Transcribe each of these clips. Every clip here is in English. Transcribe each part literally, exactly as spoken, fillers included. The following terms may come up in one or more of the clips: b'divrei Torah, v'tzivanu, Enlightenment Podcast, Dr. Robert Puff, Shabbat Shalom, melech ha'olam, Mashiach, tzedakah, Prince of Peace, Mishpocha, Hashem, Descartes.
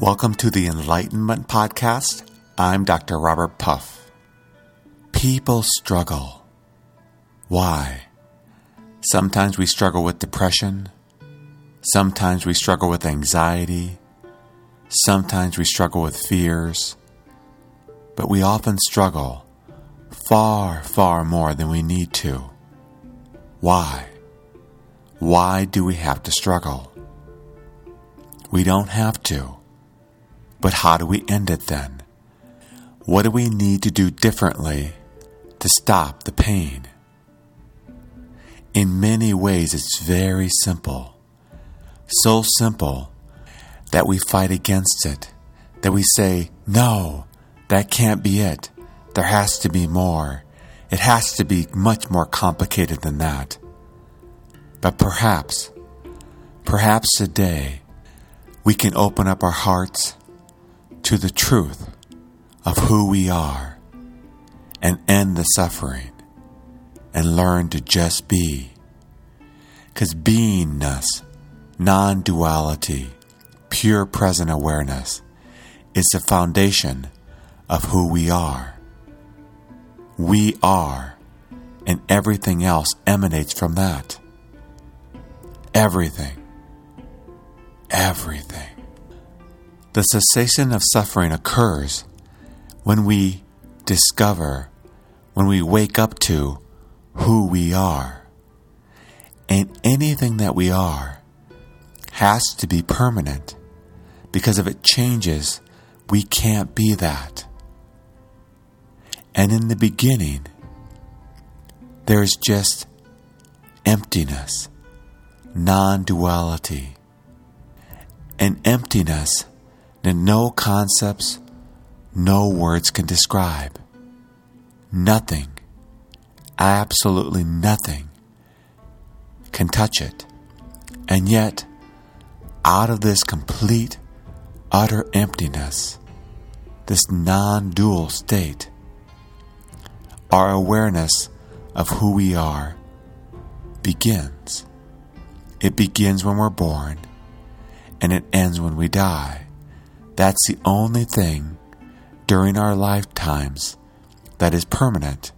Welcome to the Enlightenment Podcast. I'm Doctor Robert Puff. People struggle. Why? Sometimes we struggle with depression. Sometimes we struggle with anxiety. Sometimes we struggle with fears. But we often struggle far, far more than we need to. Why? Why do we have to struggle? We don't have to. But how do we end it then? What do we need to do differently to stop the pain? In many ways, it's very simple. So simple that we fight against it. That we say, no, that can't be it. There has to be more. It has to be much more complicated than that. But perhaps, perhaps today, we can open up our hearts to the truth of who we are and end the suffering and learn to just be. Because beingness, non-duality, pure present awareness is the foundation of who we are. We are, and everything else emanates from that. Everything. Everything. The cessation of suffering occurs when we discover, when we wake up to who we are. And anything that we are has to be permanent, because if it changes, we can't be that. And in the beginning, there is just emptiness, non-duality, and emptiness that no concepts, no words can describe. Nothing, absolutely nothing, can touch it. And yet, out of this complete, utter emptiness, this non-dual state, our awareness of who we are begins. It begins when we're born, and it ends when we die. That's the only thing during our lifetimes that is permanent.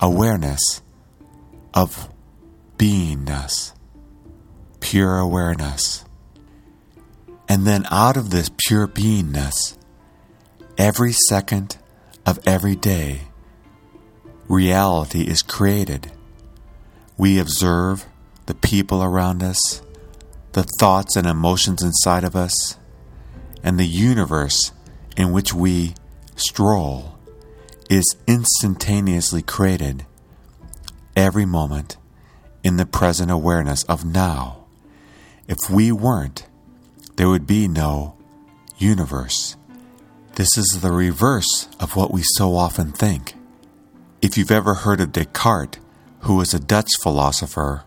Awareness of beingness. Pure awareness. And then out of this pure beingness, every second of every day, reality is created. We observe the people around us, the thoughts and emotions inside of us, and the universe in which we stroll is instantaneously created every moment in the present awareness of now. If we weren't, there would be no universe. This is the reverse of what we so often think. If you've ever heard of Descartes, who was a Dutch philosopher,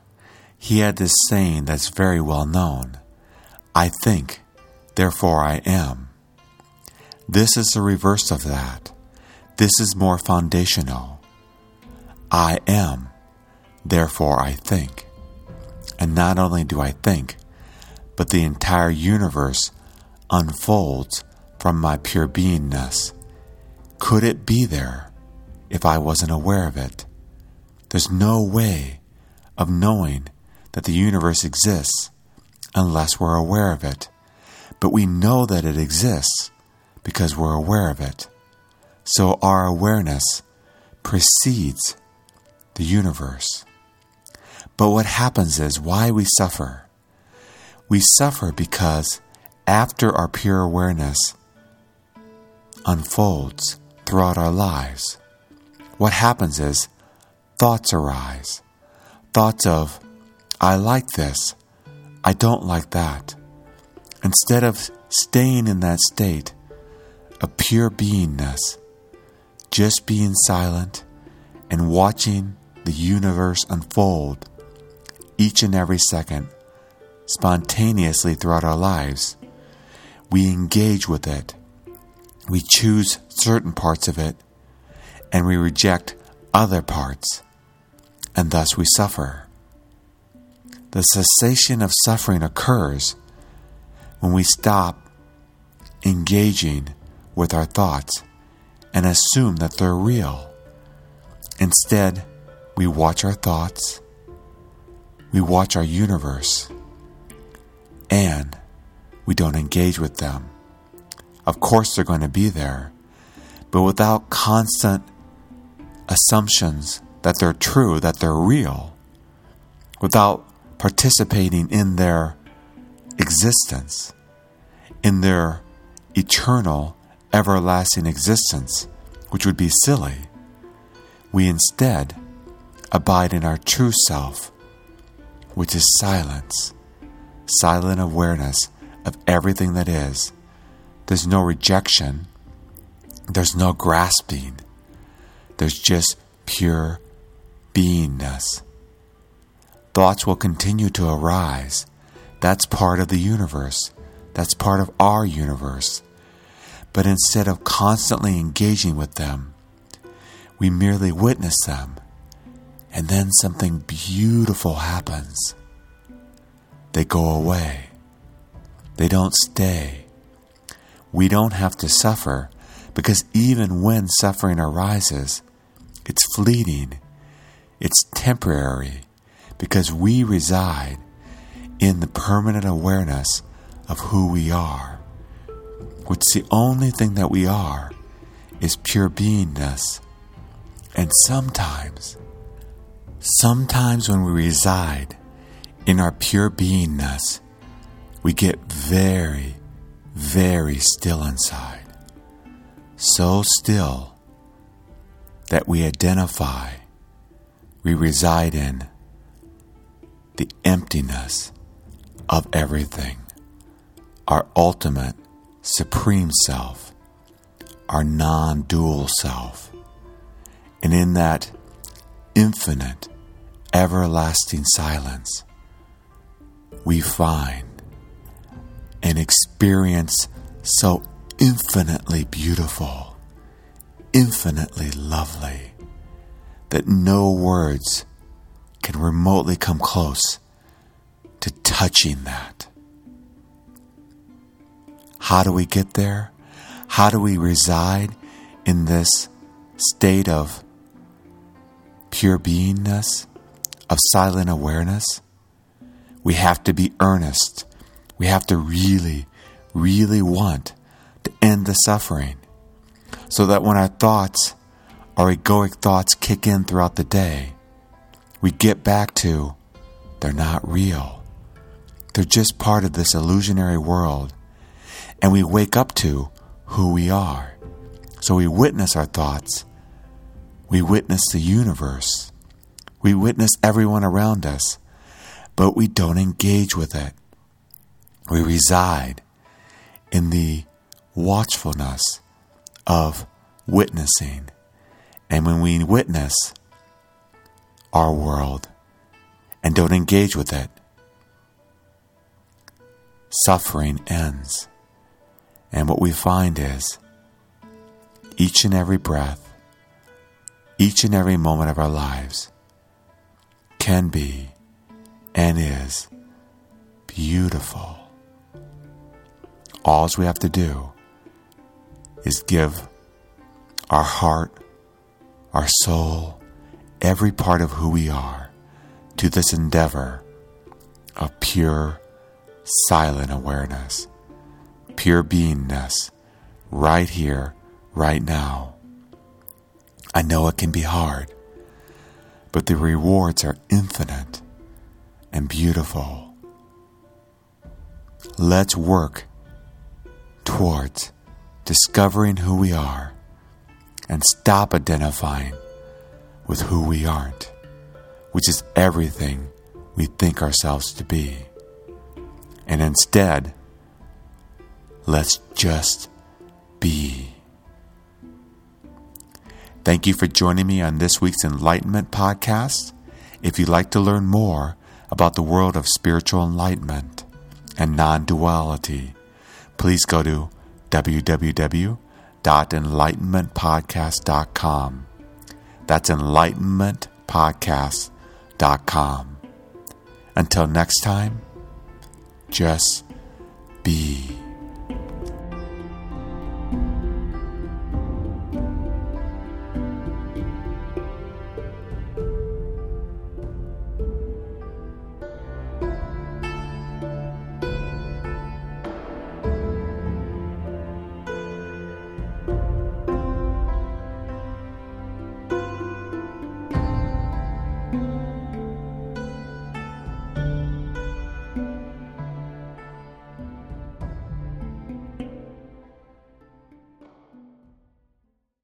he had this saying that's very well known: I think, therefore I am. This is the reverse of that. This is more foundational. I am, therefore I think. And not only do I think, but the entire universe unfolds from my pure beingness. Could it be there if I wasn't aware of it? There's no way of knowing that the universe exists unless we're aware of it. But we know that it exists because we're aware of it. So our awareness precedes the universe. But what happens is why we suffer. We suffer because after our pure awareness unfolds throughout our lives, what happens is thoughts arise. Thoughts of, I like this, I don't like that. Instead of staying in that state of pure beingness, just being silent and watching the universe unfold each and every second spontaneously throughout our lives, we engage with it. We choose certain parts of it and we reject other parts, and thus we suffer. The cessation of suffering occurs when we stop engaging with our thoughts and assume that they're real. Instead, we watch our thoughts, we watch our universe, and we don't engage with them. Of course they're going to be there, but without constant assumptions that they're true, that they're real, without participating in their existence, in their eternal, everlasting existence, which would be silly, we instead abide in our true self, which is silence, silent awareness of everything that is. There's no rejection, there's no grasping, there's just pure beingness. Thoughts will continue to arise. That's part of the universe. That's part of our universe. But instead of constantly engaging with them, we merely witness them. And then something beautiful happens. They go away. They don't stay. We don't have to suffer, because even when suffering arises, it's fleeting. It's temporary. Because we reside in the permanent awareness of who we are, which the only thing that we are is pure beingness. And sometimes, sometimes when we reside in our pure beingness, we get very, very still inside. So still that we identify, we reside in the emptiness of everything, our ultimate supreme self, our non-dual self. And in that infinite, everlasting silence, we find an experience so infinitely beautiful, infinitely lovely, that no words can remotely come close to touching that. How do we get there? How do we reside in this state of pure beingness, of silent awareness? We have to be earnest. We have to really, really want to end the suffering, so that when our thoughts, our egoic thoughts, kick in throughout the day, we get back to, they're not real. They're just part of this illusionary world. And we wake up to who we are. So we witness our thoughts. We witness the universe. We witness everyone around us. But we don't engage with it. We reside in the watchfulness of witnessing. And when we witness our world and don't engage with it, suffering ends. And what we find is each and every breath, each and every moment of our lives can be and is beautiful. All we have to do is give our heart, our soul, every part of who we are to this endeavor of pure silent awareness, pure beingness, right here, right now. I know it can be hard, but the rewards are infinite and beautiful. Let's work towards discovering who we are and stop identifying with who we aren't, which is everything we think ourselves to be. And instead, let's just be. Thank you for joining me on this week's Enlightenment Podcast. If you'd like to learn more about the world of spiritual enlightenment and non-duality, please go to w w w dot enlightenment podcast dot com. That's enlightenment podcast dot com. Until next time, just be.